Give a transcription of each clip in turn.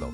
The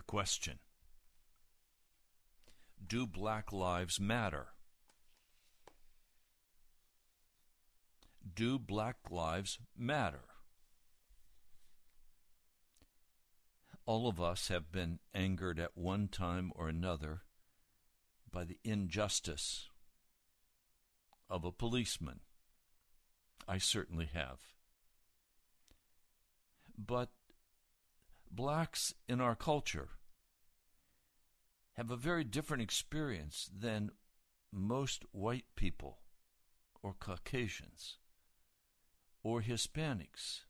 the question. Do Black Lives Matter? Do Black Lives Matter? All of us have been angered at one time or another by the injustice of a policeman. I certainly have. But blacks in our culture have a very different experience than most white people or Caucasians or Hispanics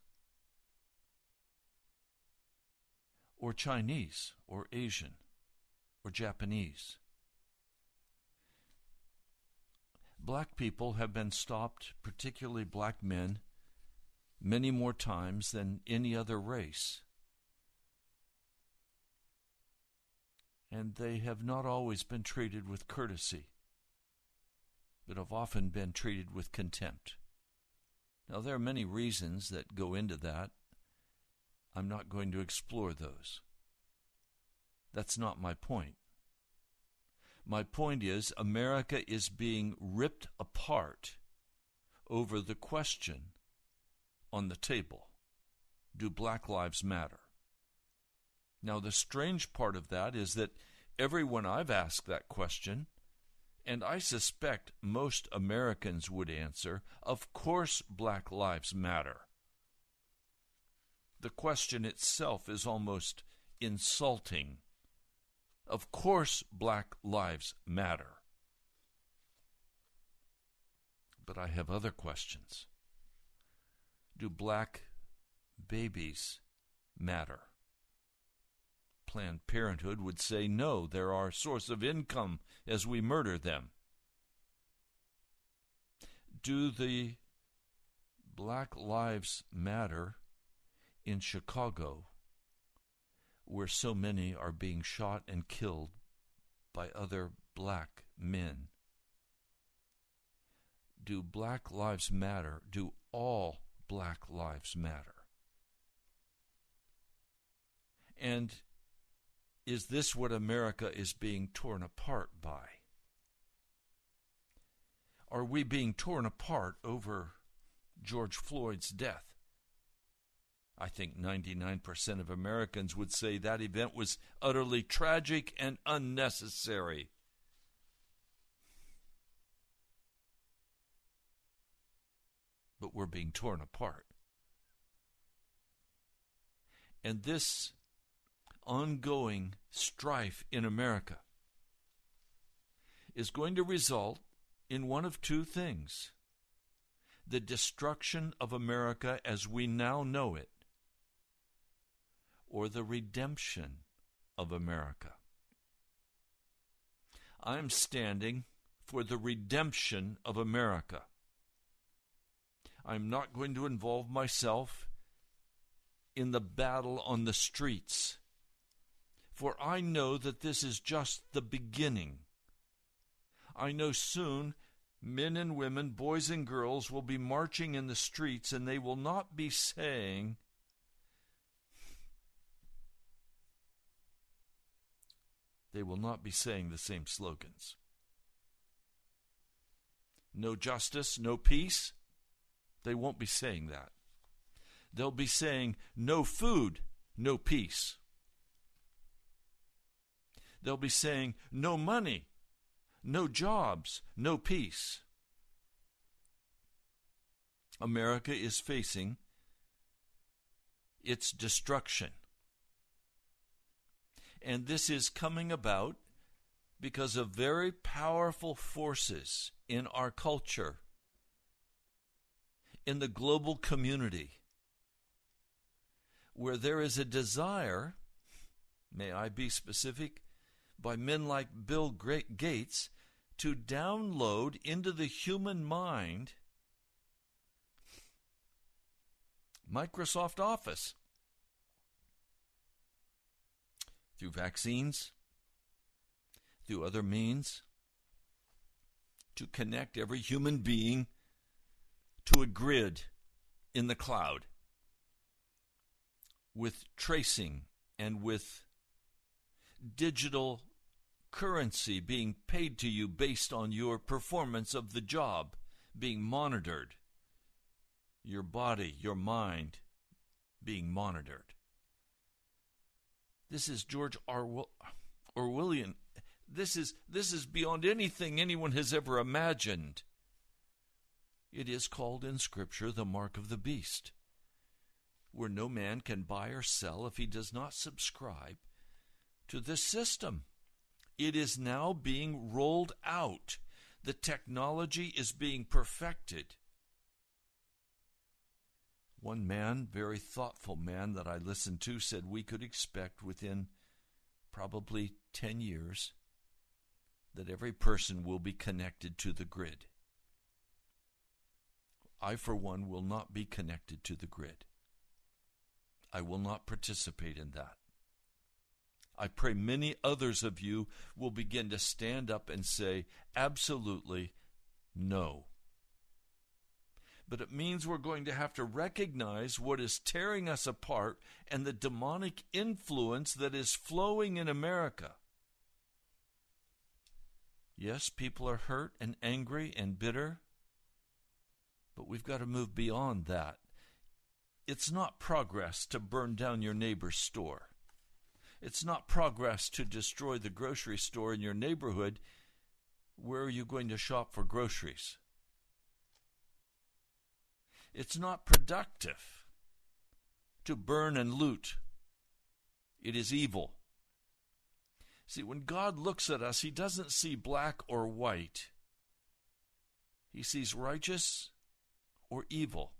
or Chinese or Asian or Japanese. Black people have been stopped, particularly black men, many more times than any other race. And they have not always been treated with courtesy, but have often been treated with contempt. Now, there are many reasons that go into that. I'm not going to explore those. That's not my point. My point is, America is being ripped apart over the question on the table. Do Black Lives Matter? Now, the strange part of that is that everyone I've asked that question, and I suspect most Americans would answer, of course Black Lives Matter. The question itself is almost insulting. Of course Black Lives Matter. But I have other questions. Do black babies matter? Planned Parenthood would say no, they're our source of income as we murder them. Do the Black Lives Matter in Chicago, where so many are being shot and killed by other black men? Do Black Lives Matter? Do all Black Lives Matter? And is this what America is being torn apart by? Are we being torn apart over George Floyd's death? I think 99% of Americans would say that event was utterly tragic and unnecessary. But we're being torn apart. And this ongoing strife in America is going to result in one of two things: the destruction of America as we now know it, or the redemption of America. I'm standing for the redemption of America. I'm not going to involve myself in the battle on the streets, for I know that this is just the beginning. I know soon men and women, boys and girls, will be marching in the streets, and they will not be saying, the same slogans. No justice, no peace. They won't be saying that. They'll be saying, no food, no peace. They'll be saying, no money, no jobs, no peace. America is facing its destruction. And this is coming about because of very powerful forces in our culture, in the global community, where there is a desire, may I be specific, by men like Bill Gates to download into the human mind Microsoft Office through vaccines, through other means, to connect every human being to a grid in the cloud with tracing and with digital currency being paid to you based on your performance of the job, being monitored. Your body, your mind being monitored. This is George Orwellian. This is beyond anything anyone has ever imagined. It is called in Scripture the mark of the beast, where no man can buy or sell if he does not subscribe to this system. It is now being rolled out. The technology is being perfected. One man, very thoughtful man that I listened to, said we could expect within probably 10 years that every person will be connected to the grid. I, for one, will not be connected to the grid. I will not participate in that. I pray many others of you will begin to stand up and say, absolutely no. But it means we're going to have to recognize what is tearing us apart and the demonic influence that is flowing in America. Yes, people are hurt and angry and bitter, but we've got to move beyond that. It's not progress to burn down your neighbor's store. It's not progress to destroy the grocery store in your neighborhood. Where are you going to shop for groceries? It's not productive to burn and loot. It is evil. See, when God looks at us, he doesn't see black or white. He sees righteous or evil.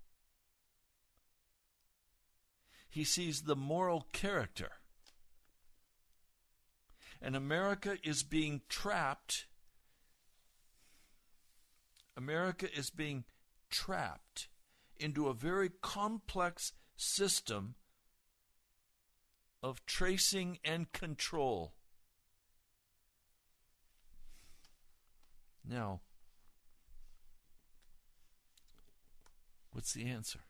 He sees the moral character. And America is being trapped. America is being trapped into a very complex system of tracing and control. Now, what's the answer?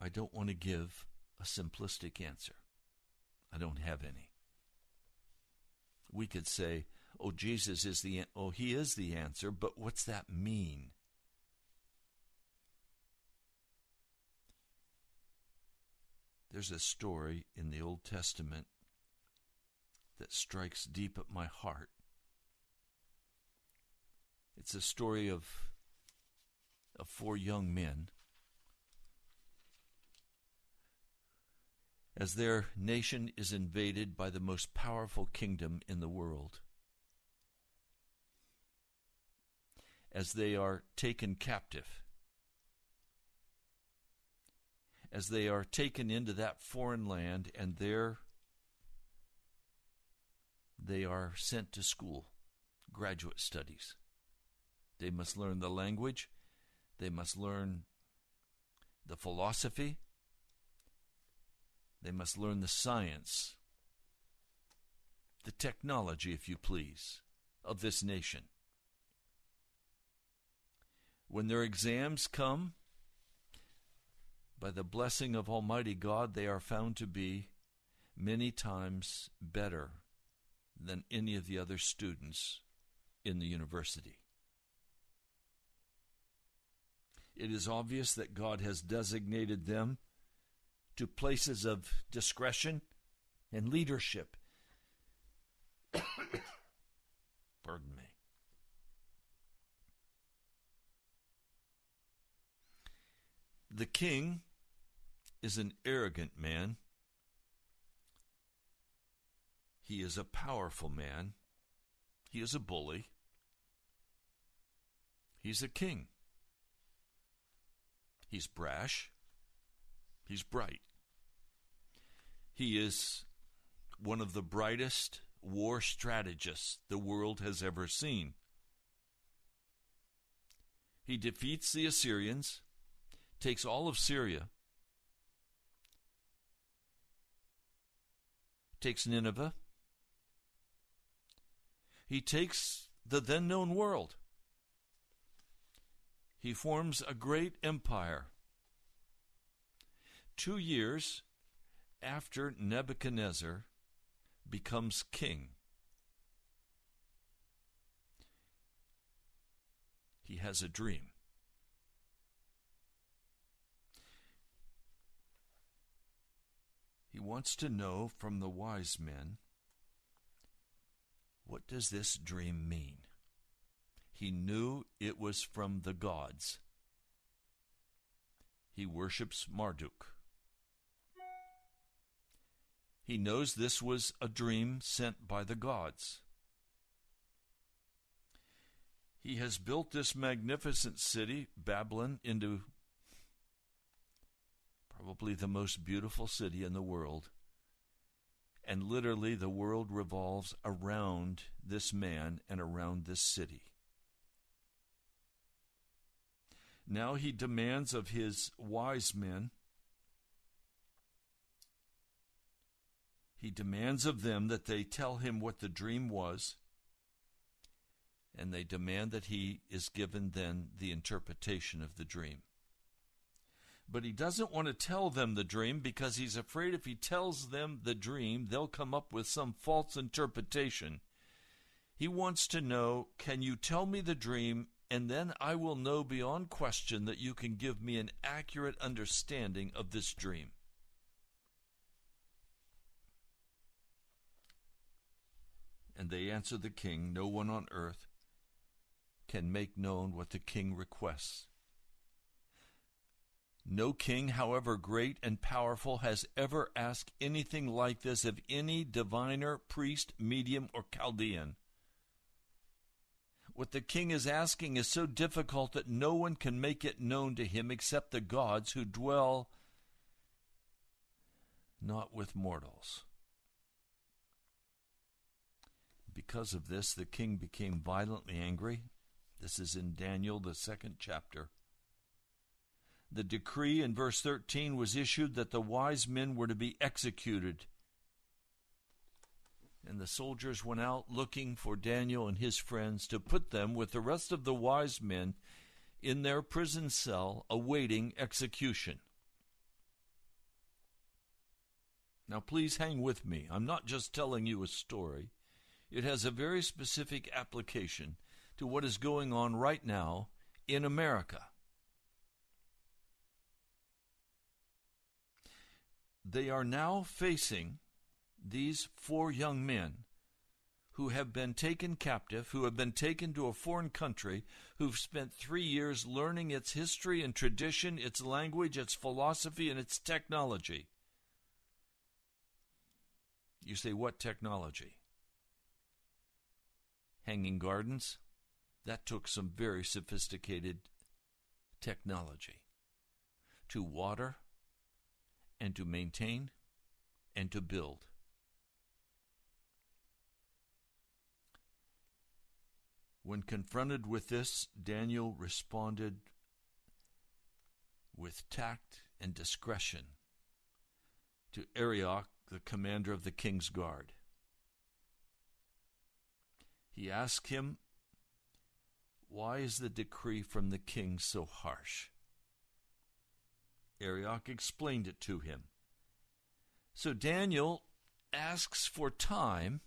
I don't want to give a simplistic answer. I don't have any. We could say, oh, Jesus is the he is the answer, but what's that mean? There's a story in the Old Testament that strikes deep at my heart. It's a story of four young men. As their nation is invaded by the most powerful kingdom in the world, as they are taken captive, as they are taken into that foreign land, and there they are sent to school, graduate studies. They must learn the language, they must learn the philosophy, they must learn the science, the technology, if you please, of this nation. When their exams come, by the blessing of Almighty God, they are found to be many times better than any of the other students in the university. It is obvious that God has designated them to places of discretion and leadership. Pardon me. The king is an arrogant man. He is a powerful man. He is a bully. He's a king. He's brash. He's bright. He is one of the brightest war strategists the world has ever seen. He defeats the Assyrians, takes all of Syria, takes Nineveh. He takes the then known world. He forms a great empire 2 years after Nebuchadnezzar becomes king. He has a dream. He wants to know from the wise men, what does this dream mean? He knew it was from the gods. He worships Marduk. He knows this was a dream sent by the gods. He has built this magnificent city, Babylon, into probably the most beautiful city in the world. And literally the world revolves around this man and around this city. Now he demands of his wise men, he demands of them that they tell him what the dream was, and they demand that he is given then the interpretation of the dream. But he doesn't want to tell them the dream because he's afraid if he tells them the dream, they'll come up with some false interpretation. He wants to know, can you tell me the dream, and then I will know beyond question that you can give me an accurate understanding of this dream. And they answer the king, no one on earth can make known what the king requests. No king, however great and powerful, has ever asked anything like this of any diviner, priest, medium, or Chaldean. What the king is asking is so difficult that no one can make it known to him except the gods who dwell not with mortals. Because of this, the king became violently angry. This is in Daniel, the second chapter. The decree in verse 13 was issued that the wise men were to be executed. And the soldiers went out looking for Daniel and his friends to put them with the rest of the wise men in their prison cell awaiting execution. Now please hang with me. I'm not just telling you a story. It has a very specific application to what is going on right now in America. They are now facing these 4 young men who have been taken captive, who have been taken to a foreign country, who've spent 3 years learning its history and tradition, its language, its philosophy, and its technology. You say, what technology? Hanging gardens? That took some very sophisticated technology to water, and to maintain, and to build. When confronted with this, Daniel responded with tact and discretion to Arioch, the commander of the king's guard. He asked him, why is the decree from the king so harsh? Arioch explained it to him. So Daniel asks for time,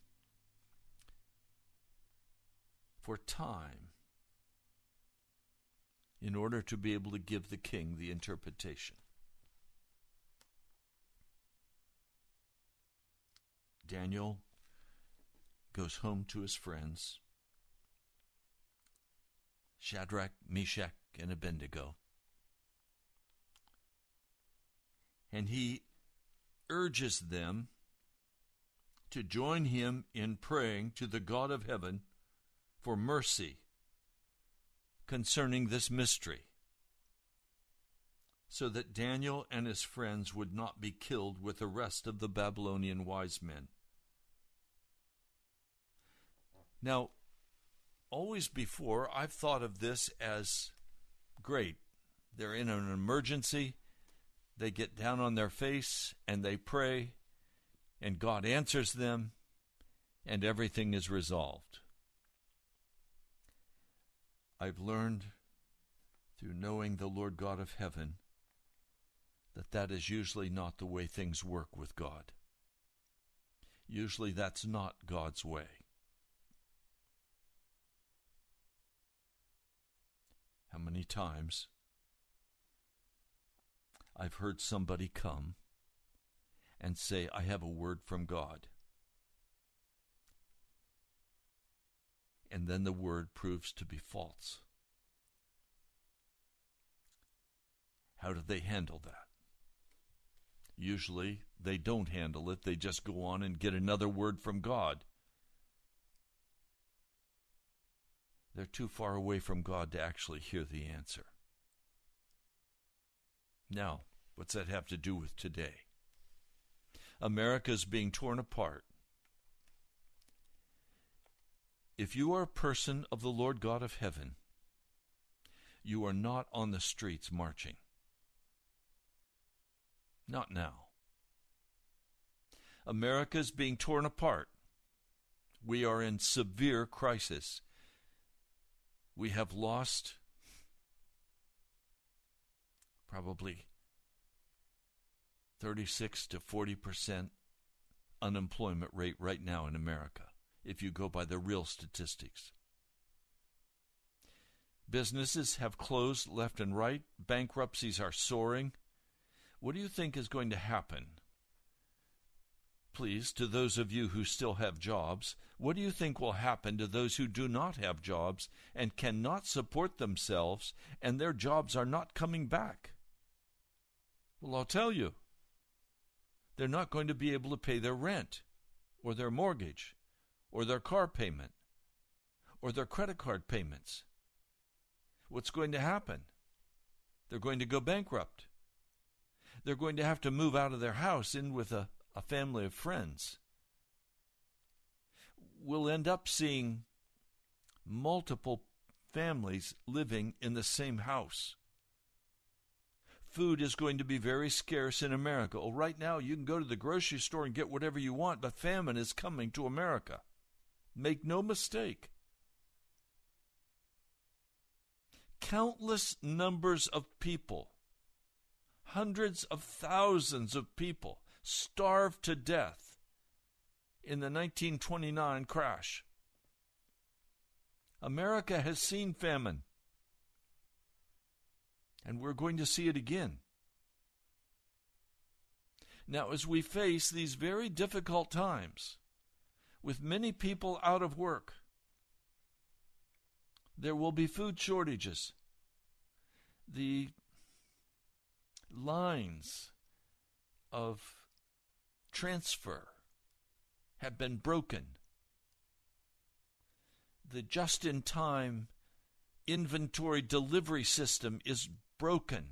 in order to be able to give the king the interpretation. Daniel goes home to his friends, Shadrach, Meshach, and Abednego. And he urges them to join him in praying to the God of heaven for mercy concerning this mystery, so that Daniel and his friends would not be killed with the rest of the Babylonian wise men. Now, always before, I've thought of this as great. They're in an emergency. They get down on their face and they pray, and God answers them, and everything is resolved. I've learned through knowing the Lord God of heaven that is usually not the way things work with God. Usually that's not God's way. How many times I've heard somebody come and say, I have a word from God. And then the word proves to be false. How do they handle that? Usually they don't handle it. They just go on and get another word from God. They're too far away from God to actually hear the answer. Now, what's that have to do with today? America's being torn apart. If you are a person of the Lord God of heaven, you are not on the streets marching. Not now. America's being torn apart. We are in severe crisis. We have lost probably 36 to 40% unemployment rate right now in America, if you go by the real statistics. Businesses have closed left and right. Bankruptcies are soaring. What do you think is going to happen? Please, to those of you who still have jobs, what do you think will happen to those who do not have jobs and cannot support themselves and their jobs are not coming back? Well, I'll tell you. They're not going to be able to pay their rent or their mortgage or their car payment or their credit card payments. What's going to happen? They're going to go bankrupt. They're going to have to move out of their house in with a family of friends. We'll end up seeing multiple families living in the same house. Food is going to be very scarce in America. Well, right now, you can go to the grocery store and get whatever you want, but famine is coming to America. Make no mistake. Countless numbers of people, hundreds of thousands of people, starved to death in the 1929 crash. America has seen famine, and we're going to see it again. Now, as we face these very difficult times, with many people out of work, there will be food shortages. The lines of transfer have been broken. The just-in-time inventory delivery system is broken.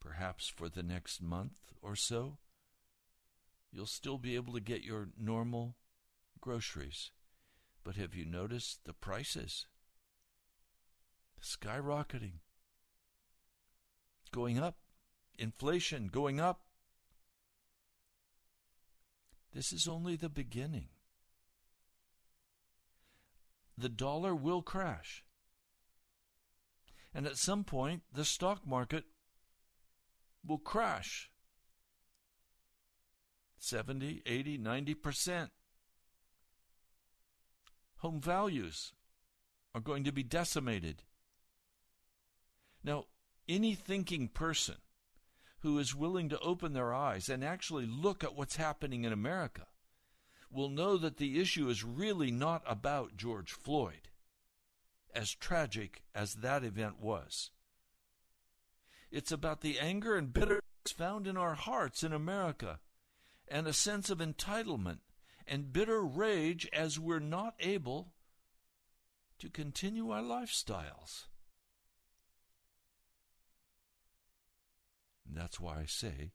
Perhaps for the next month or so, you'll still be able to get your normal groceries. But have you noticed the prices? Skyrocketing. Going up. Inflation going up. This is only the beginning. The dollar will crash. And at some point, the stock market will crash. 70, 80, 90%. Home values are going to be decimated. Now, any thinking person who is willing to open their eyes and actually look at what's happening in America will know that the issue is really not about George Floyd, as tragic as that event was. It's about the anger and bitterness found in our hearts in America, and a sense of entitlement and bitter rage as we're not able to continue our lifestyles. And that's why I say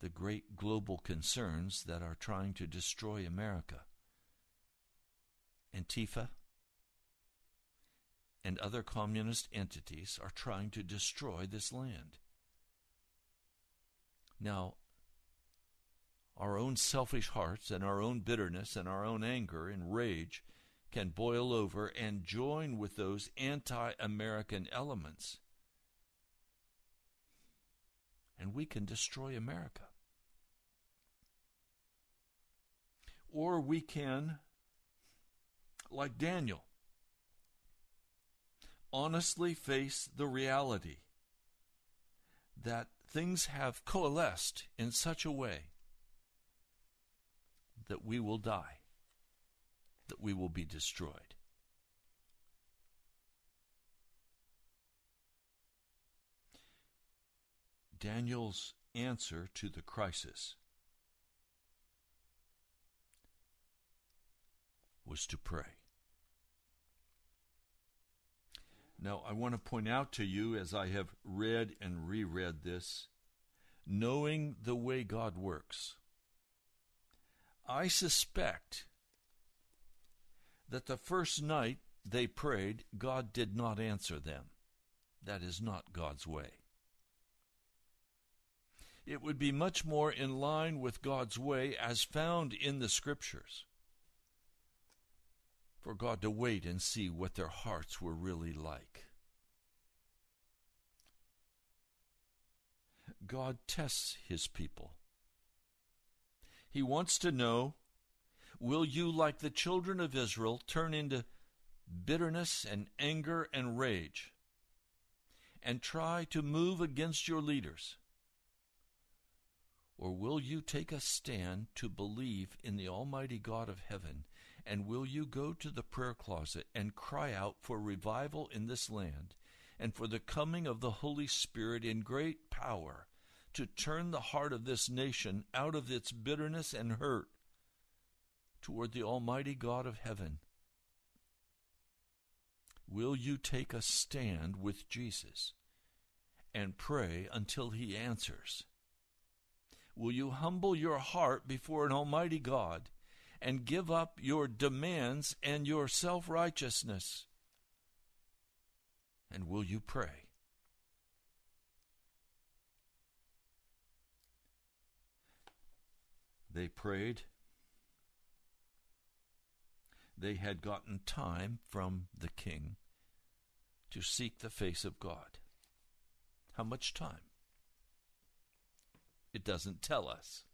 the great global concerns that are trying to destroy America, Antifa and other communist entities, are trying to destroy this land. Now, our own selfish hearts and our own bitterness and our own anger and rage can boil over and join with those anti-American elements. And we can destroy America. Or we can, like Daniel, honestly face the reality that things have coalesced in such a way that we will die, that we will be destroyed. Daniel's answer to the crisis was to pray. Now, I want to point out to you, as I have read and reread this, knowing the way God works, I suspect that the first night they prayed, God did not answer them. That is not God's way. It would be much more in line with God's way as found in the Scriptures, for God to wait and see what their hearts were really like. God tests his people. He wants to know, will you, like the children of Israel, turn into bitterness and anger and rage and try to move against your leaders? Or will you take a stand to believe in the Almighty God of heaven? And will you go to the prayer closet and cry out for revival in this land and for the coming of the Holy Spirit in great power to turn the heart of this nation out of its bitterness and hurt toward the Almighty God of heaven? Will you take a stand with Jesus and pray until he answers? Will you humble your heart before an Almighty God and give up your demands and your self-righteousness? And will you pray? They prayed. They had gotten time from the king to seek the face of God. How much time? It doesn't tell us.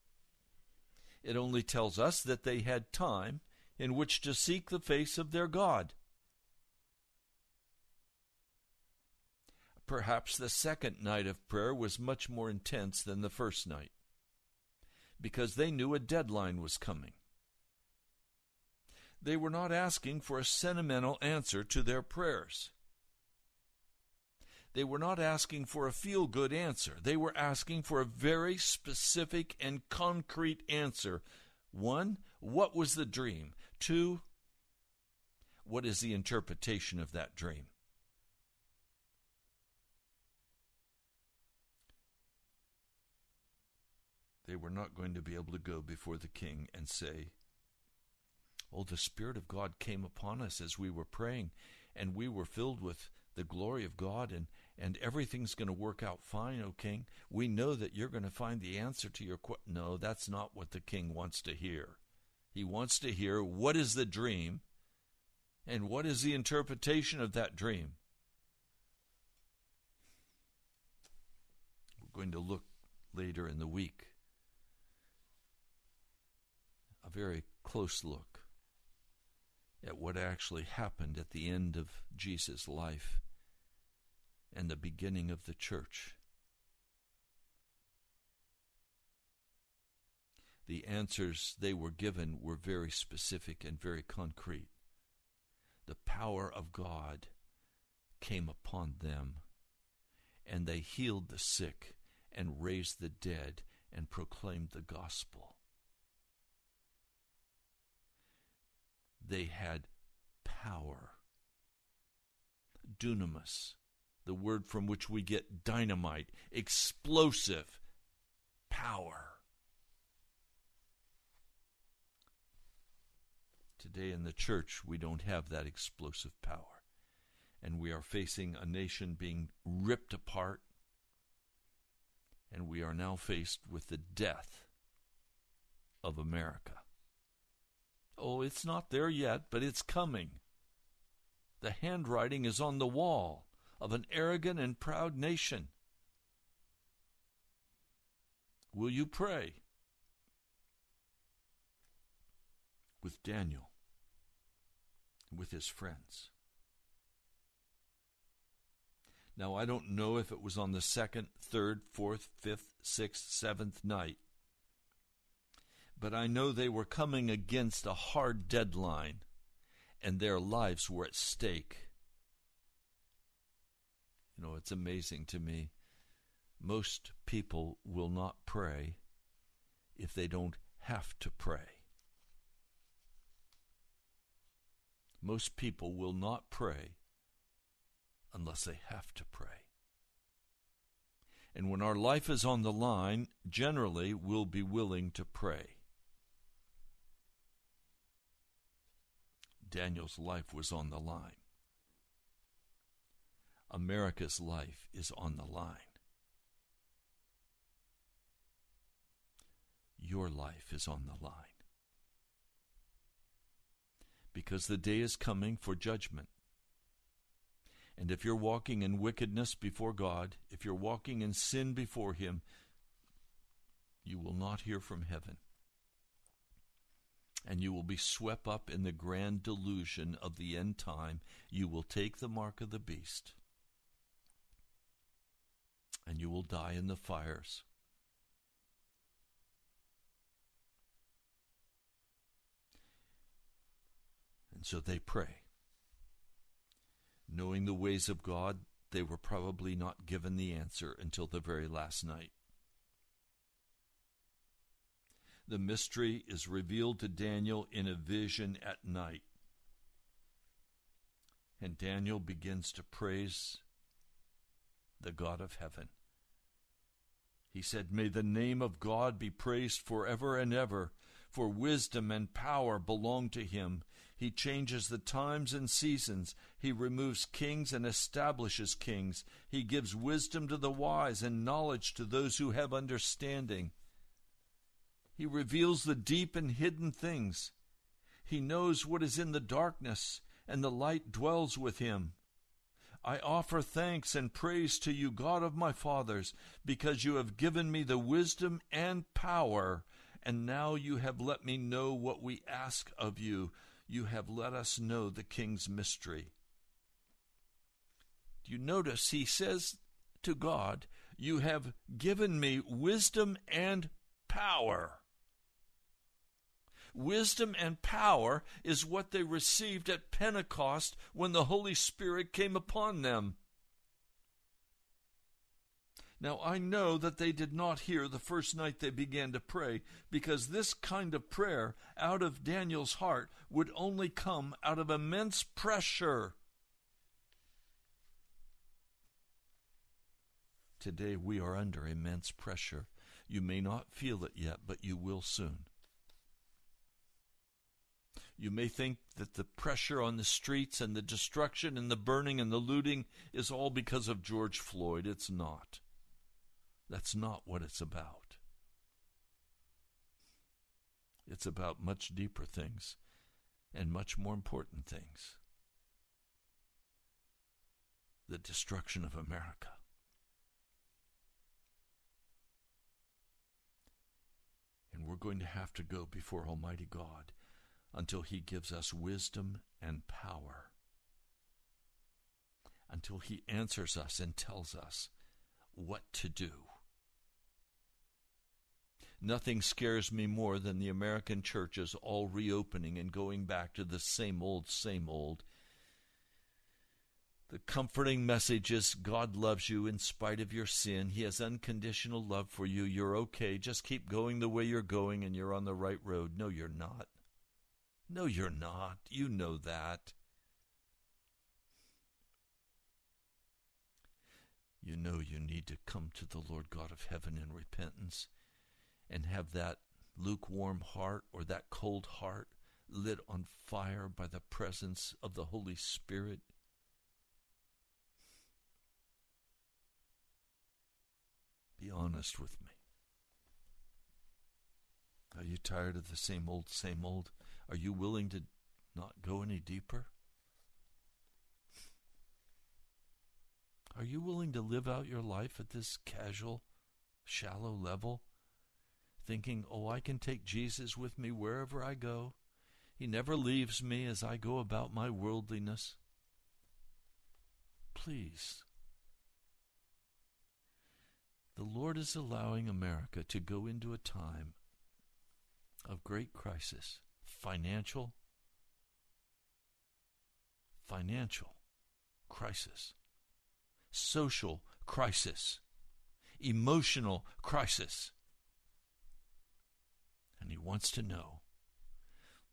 It only tells us that they had time in which to seek the face of their God. Perhaps the second night of prayer was much more intense than the first night, because they knew a deadline was coming. They were not asking for a sentimental answer to their prayers. They were not asking for a feel-good answer. They were asking for a very specific and concrete answer. 1, what was the dream? 2, what is the interpretation of that dream? They were not going to be able to go before the king and say, oh, the Spirit of God came upon us as we were praying, and we were filled with the glory of God, and everything's going to work out fine, O king. We know that you're going to find the answer to your question. No, that's not what the king wants to hear. He wants to hear, what is the dream, and what is the interpretation of that dream? We're going to look later in the week, a very close look at what actually happened at the end of Jesus' life and the beginning of the church. The answers they were given were very specific and very concrete. The power of God came upon them, and they healed the sick and raised the dead and proclaimed the gospel. They had power. Dunamis, the word from which we get dynamite, explosive power. Today in the church, we don't have that explosive power. And we are facing a nation being ripped apart. And we are now faced with the death of America. Oh, it's not there yet, but it's coming. The handwriting is on the wall of an arrogant and proud nation. Will you pray with Daniel, with his friends? Now, I don't know if it was on the second, third, fourth, fifth, sixth, seventh night, but I know they were coming against a hard deadline, and their lives were at stake. You know, it's amazing to me. Most people will not pray if they don't have to pray. Most people will not pray unless they have to pray. And when our life is on the line, generally we'll be willing to pray. Daniel's life was on the line. America's life is on the line. Your life is on the line. Because the day is coming for judgment. And if you're walking in wickedness before God, if you're walking in sin before Him, you will not hear from heaven. And you will be swept up in the grand delusion of the end time. You will take the mark of the beast. And you will die in the fires. And so they pray. Knowing the ways of God, they were probably not given the answer until the very last night. The mystery is revealed to Daniel in a vision at night. And Daniel begins to praise the God of heaven. He said, "May the name of God be praised forever and ever, for wisdom and power belong to Him. He changes the times and seasons. He removes kings and establishes kings. He gives wisdom to the wise and knowledge to those who have understanding. He reveals the deep and hidden things. He knows what is in the darkness, and the light dwells with Him. I offer thanks and praise to you, God of my fathers, because you have given me the wisdom and power. And now you have let me know what we ask of you. You have let us know the king's mystery." Do you notice he says to God, "You have given me wisdom and power." Wisdom and power is what they received at Pentecost when the Holy Spirit came upon them. Now, I know that they did not hear the first night they began to pray, because this kind of prayer out of Daniel's heart would only come out of immense pressure. Today we are under immense pressure. You may not feel it yet, but you will soon. You may think that the pressure on the streets and the destruction and the burning and the looting is all because of George Floyd. It's not. That's not what it's about. It's about much deeper things and much more important things. The destruction of America. And we're going to have to go before Almighty God until He gives us wisdom and power. Until He answers us and tells us what to do. Nothing scares me more than the American churches all reopening and going back to the same old, same old. The comforting message is God loves you in spite of your sin. He has unconditional love for you. You're okay. Just keep going the way you're going and you're on the right road. No, you're not. No, you're not. You know that. You know you need to come to the Lord God of heaven in repentance and have that lukewarm heart or that cold heart lit on fire by the presence of the Holy Spirit. Be honest with me. Are you tired of the same old, same old? Are you willing to not go any deeper? Are you willing to live out your life at this casual, shallow level? Thinking, oh, I can take Jesus with me wherever I go. He never leaves me as I go about my worldliness. Please. The Lord is allowing America to go into a time of great crisis. Financial crisis. Social crisis. Emotional crisis. And He wants to know,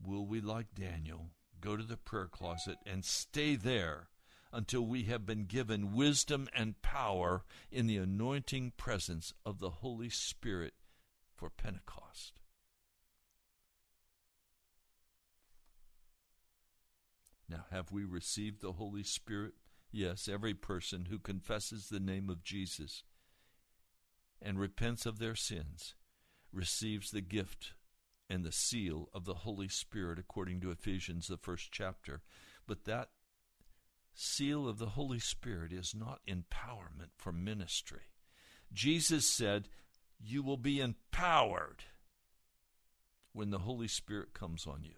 will we, like Daniel, go to the prayer closet and stay there until we have been given wisdom and power in the anointing presence of the Holy Spirit for Pentecost? Now, have we received the Holy Spirit? Yes, every person who confesses the name of Jesus and repents of their sins receives the gift and the seal of the Holy Spirit, according to Ephesians, the 1st chapter. But that seal of the Holy Spirit is not empowerment for ministry. Jesus said, you will be empowered when the Holy Spirit comes on you.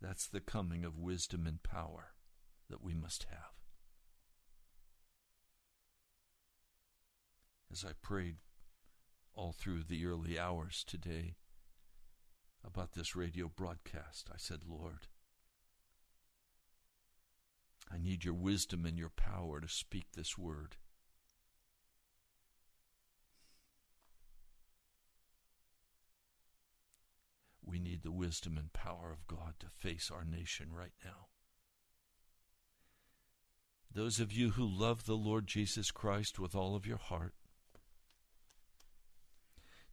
That's the coming of wisdom and power that we must have. As I prayed all through the early hours today about this radio broadcast, I said, Lord, I need your wisdom and your power to speak this word. We need the wisdom and power of God to face our nation right now. Those of you who love the Lord Jesus Christ with all of your heart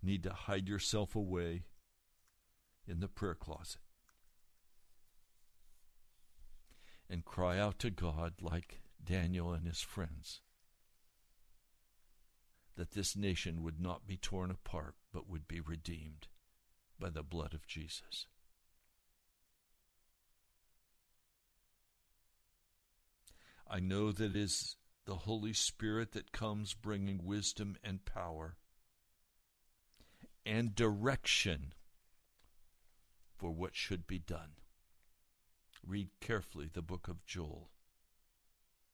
need to hide yourself away in the prayer closet and cry out to God like Daniel and his friends, that this nation would not be torn apart but would be redeemed by the blood of Jesus. I know that it is the Holy Spirit that comes bringing wisdom and power and direction for what should be done. Read carefully the book of Joel,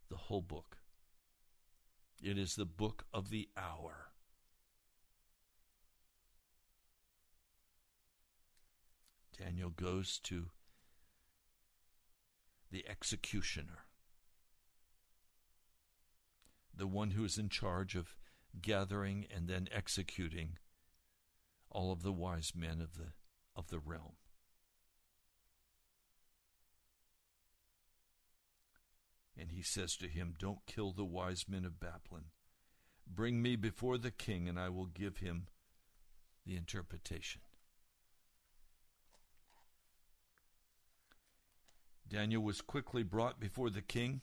the whole book. It is the book of the hour. Daniel goes to the executioner, the one who is in charge of gathering and then executing all of the wise men of the realm. And he says to him, don't kill the wise men of Babylon. Bring me before the king, and I will give him the interpretation. Daniel was quickly brought before the king,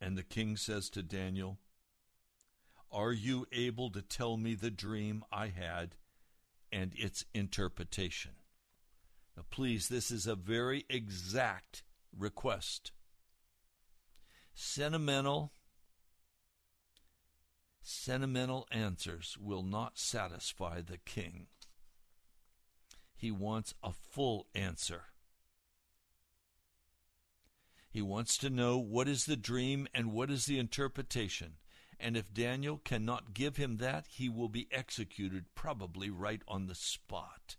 and the king says to Daniel, are you able to tell me the dream I had and its interpretation? Now, please, this is a very exact request. Sentimental answers will not satisfy the king. He wants a full answer. He wants to know what is the dream and what is the interpretation. And if Daniel cannot give him that, he will be executed probably right on the spot.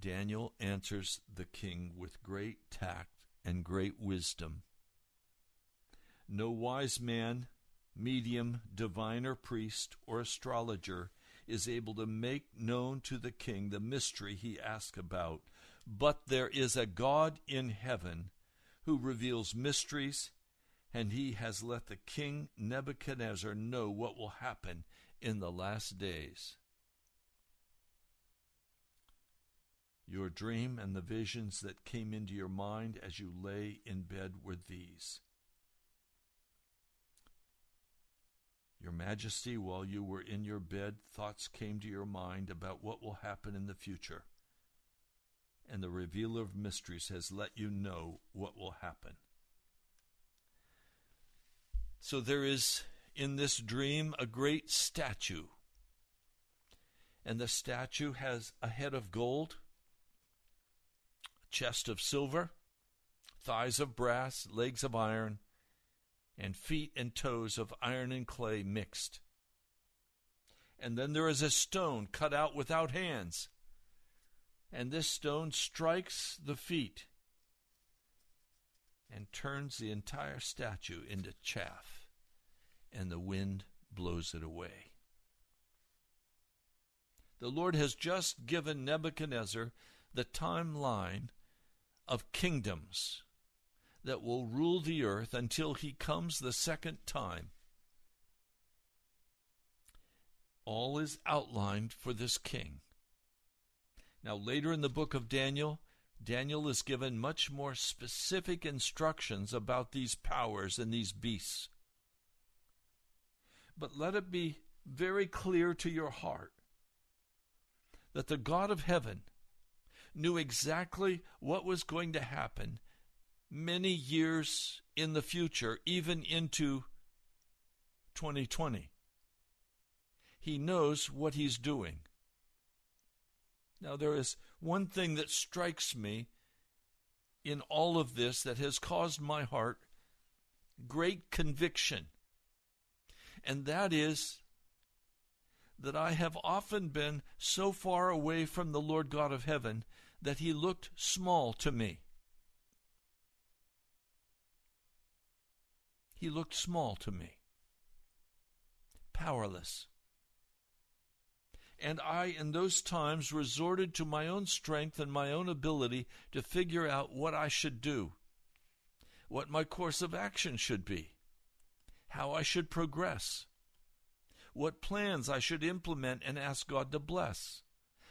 Daniel answers the king with great tact and great wisdom. No wise man, medium, divine, or priest, or astrologer is able to make known to the king the mystery he asks about. But there is a God in heaven who reveals mysteries, and he has let the king Nebuchadnezzar know what will happen in the last days. Your dream and the visions that came into your mind as you lay in bed were these. Your Majesty, while you were in your bed, thoughts came to your mind about what will happen in the future, and the Revealer of Mysteries has let you know what will happen. So there is in this dream a great statue, and the statue has a head of gold, a chest of silver, thighs of brass, legs of iron, and feet and toes of iron and clay mixed. And then there is a stone cut out without hands, and this stone strikes the feet and turns the entire statue into chaff, and the wind blows it away. The Lord has just given Nebuchadnezzar the timeline of kingdoms that will rule the earth until he comes the second time. All is outlined for this king. Now, later in the book of Daniel, Daniel is given much more specific instructions about these powers and these beasts. But let it be very clear to your heart that the God of heaven knew exactly what was going to happen many years in the future, even into 2020. He knows what he's doing. Now, there is one thing that strikes me in all of this that has caused my heart great conviction, and that is that I have often been so far away from the Lord God of heaven that he looked small to me. He looked small to me, powerless. And I, in those times, resorted to my own strength and my own ability to figure out what I should do, what my course of action should be, how I should progress, what plans I should implement and ask God to bless,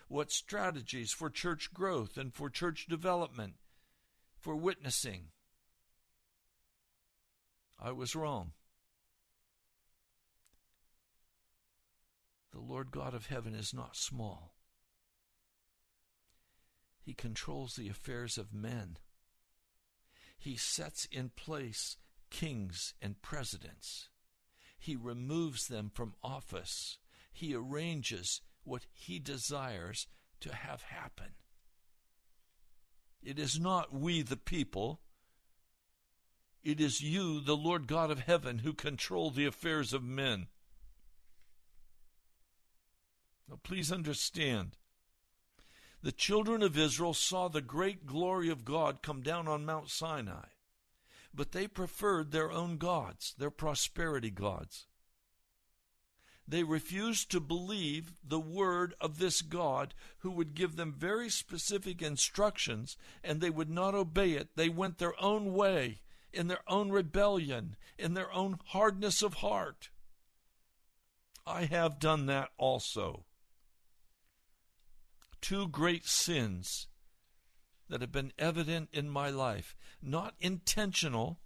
what strategies for church growth and for church development, for witnessing. I was wrong. The Lord God of heaven is not small. He controls the affairs of men. He sets in place kings and presidents. He removes them from office. He arranges what he desires to have happen. It is not we, the people. It is you, the Lord God of heaven, who control the affairs of men. Now, please understand, the children of Israel saw the great glory of God come down on Mount Sinai, but they preferred their own gods, their prosperity gods. They refused to believe the word of this God who would give them very specific instructions, and they would not obey it. They went their own way, in their own rebellion, in their own hardness of heart. I have done that also. Two great sins that have been evident in my life, not intentional,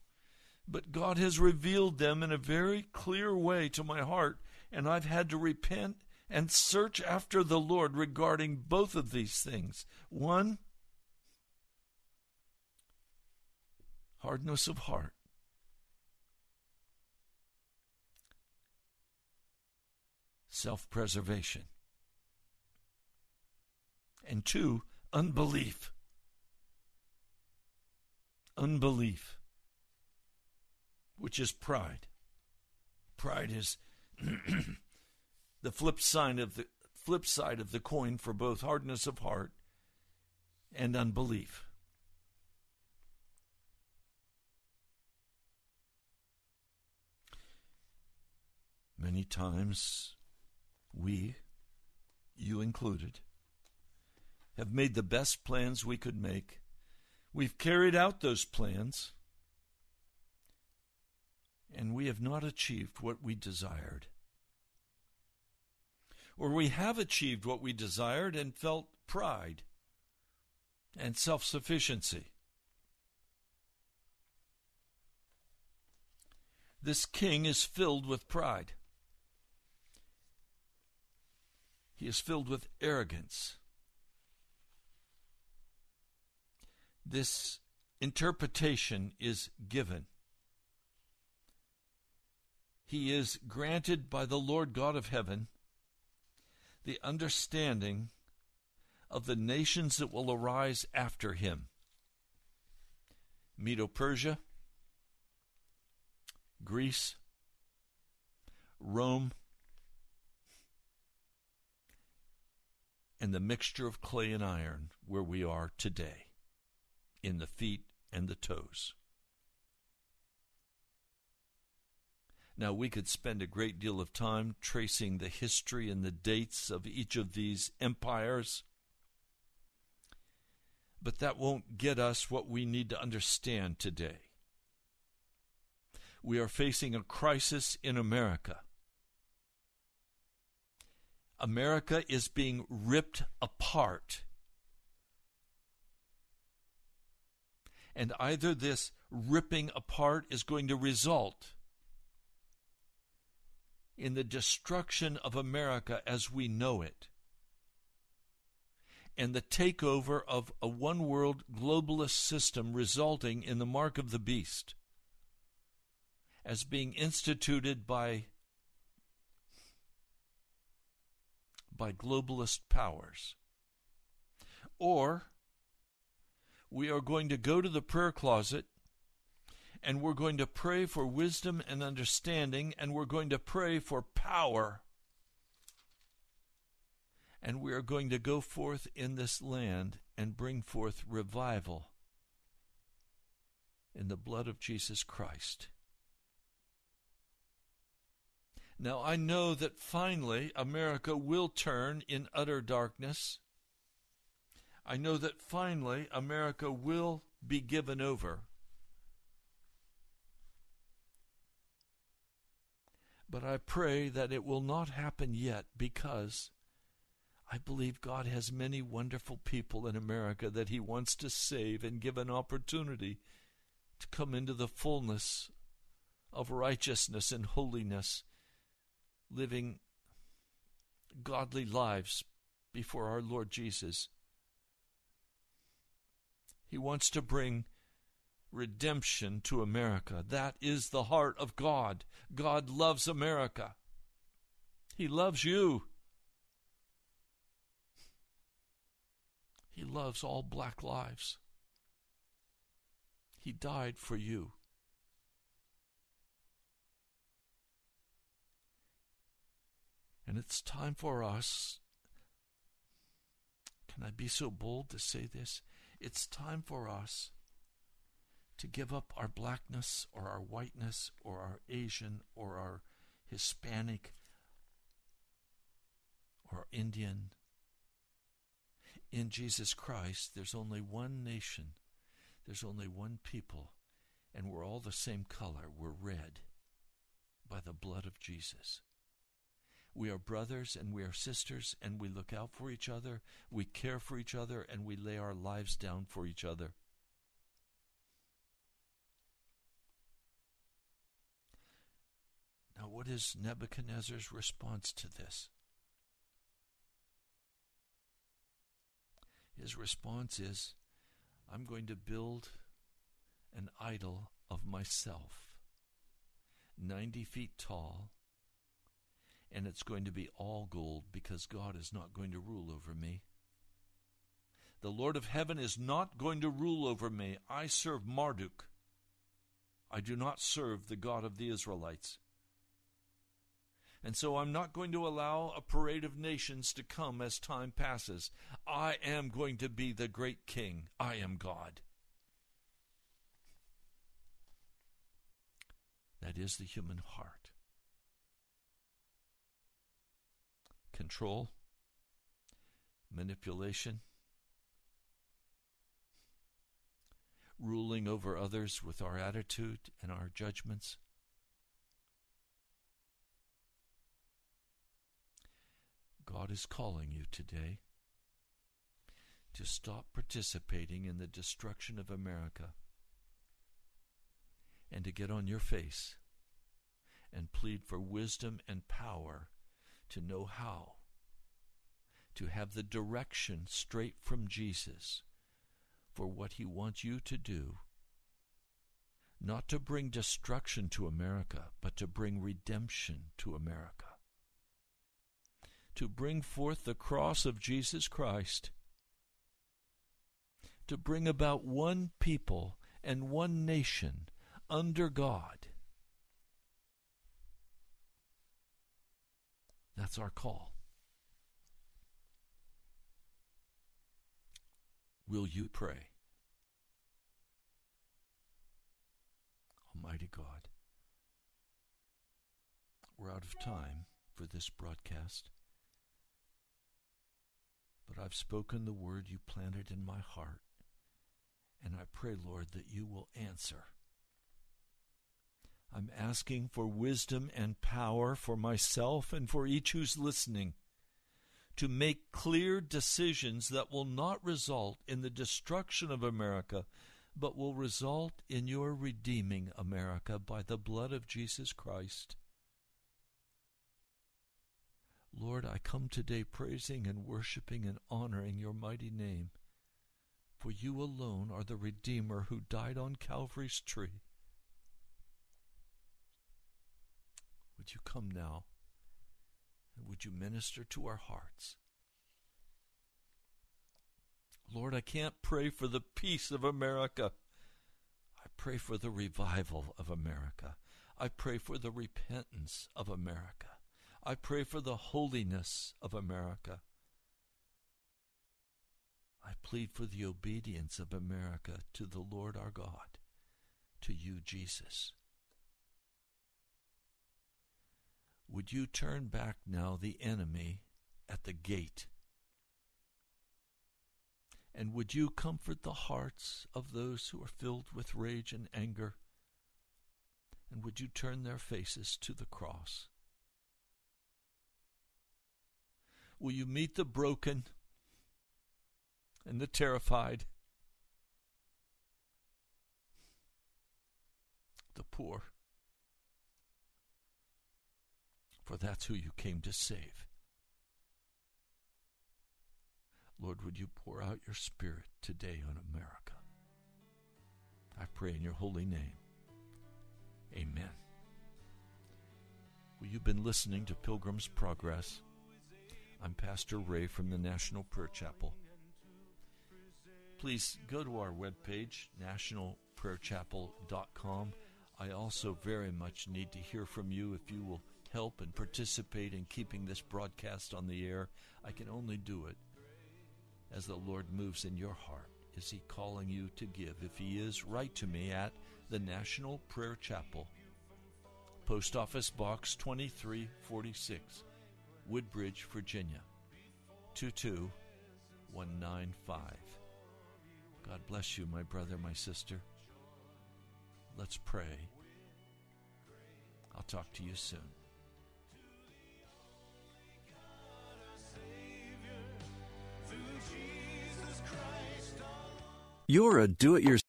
but God has revealed them in a very clear way to my heart, and I've had to repent and search after the Lord regarding both of these things. One, hardness of heart. Self-preservation. And two, unbelief. Unbelief, which is pride. Pride is the flip side of the coin for both hardness of heart and unbelief. Many times we, you included, have made the best plans we could make. We've carried out those plans, and we have not achieved what we desired. Or we have achieved what we desired and felt pride and self-sufficiency. This king is filled with pride. He is filled with arrogance. This interpretation is given. He is granted by the Lord God of heaven the understanding of the nations that will arise after him. Medo-Persia, Greece, Rome, and the mixture of clay and iron where we are today, in the feet and the toes. Now, we could spend a great deal of time tracing the history and the dates of each of these empires, but that won't get us what we need to understand today. We are facing a crisis in America. America is being ripped apart. And either this ripping apart is going to result in the destruction of America as we know it, and the takeover of a one-world globalist system resulting in the mark of the beast as being instituted by globalist powers. Or we are going to go to the prayer closet and we're going to pray for wisdom and understanding, and we're going to pray for power. And we are going to go forth in this land and bring forth revival in the blood of Jesus Christ. Now, I know that finally America will turn in utter darkness. I know that finally America will be given over. But I pray that it will not happen yet, because I believe God has many wonderful people in America that he wants to save and give an opportunity to come into the fullness of righteousness and holiness, living godly lives before our Lord Jesus. He wants to bring redemption to America. That is the heart of God. God loves America. He loves you. He loves all black lives. He died for you. And it's time for us, can I be so bold to say this? It's time for us to give up our blackness or our whiteness or our Asian or our Hispanic or Indian. In Jesus Christ, there's only one nation, there's only one people, and we're all the same color. We're red by the blood of Jesus. We are brothers and we are sisters, and we look out for each other, we care for each other, and we lay our lives down for each other. Now, what is Nebuchadnezzar's response to this? His response is, I'm going to build an idol of myself, 90 feet tall, and it's going to be all gold, because God is not going to rule over me. The Lord of heaven is not going to rule over me. I serve Marduk. I do not serve the God of the Israelites. And so I'm not going to allow a parade of nations to come as time passes. I am going to be the great king. I am God. That is the human heart. Control, manipulation, ruling over others with our attitude and our judgments. God is calling you today to stop participating in the destruction of America and to get on your face and plead for wisdom and power to know how to have the direction straight from Jesus for what he wants you to do, not to bring destruction to America, but to bring redemption to America, to bring forth the cross of Jesus Christ, to bring about one people and one nation under God. That's our call. Will you pray? Almighty God, we're out of time for this broadcast, but I've spoken the word you planted in my heart, and I pray, Lord, that you will answer. I'm asking for wisdom and power for myself and for each who's listening, to make clear decisions that will not result in the destruction of America, but will result in your redeeming America by the blood of Jesus Christ. Lord, I come today praising and worshiping and honoring your mighty name, for you alone are the Redeemer who died on Calvary's tree. Would you come now? And would you minister to our hearts? Lord, I can't pray for the peace of America. I pray for the revival of America. I pray for the repentance of America. I pray for the holiness of America. I plead for the obedience of America to the Lord our God, to you, Jesus. Would you turn back now the enemy at the gate? And would you comfort the hearts of those who are filled with rage and anger? And would you turn their faces to the cross? Will you meet the broken and the terrified, the poor? For that's who you came to save. Lord, would you pour out your Spirit today on America? I pray in your holy name. Amen. Well, you've been listening to Pilgrim's Progress. I'm Pastor Ray from the National Prayer Chapel. Please go to our webpage, nationalprayerchapel.com. I also very much need to hear from you if you will help and participate in keeping this broadcast on the air. I can only do it as the Lord moves in your heart. Is he calling you to give? If he is, write to me at the National Prayer Chapel, Post Office Box 2346, Woodbridge, Virginia, 22195. God bless you, my brother, my sister. Let's pray. I'll talk to you soon. You're a do-it-yourself.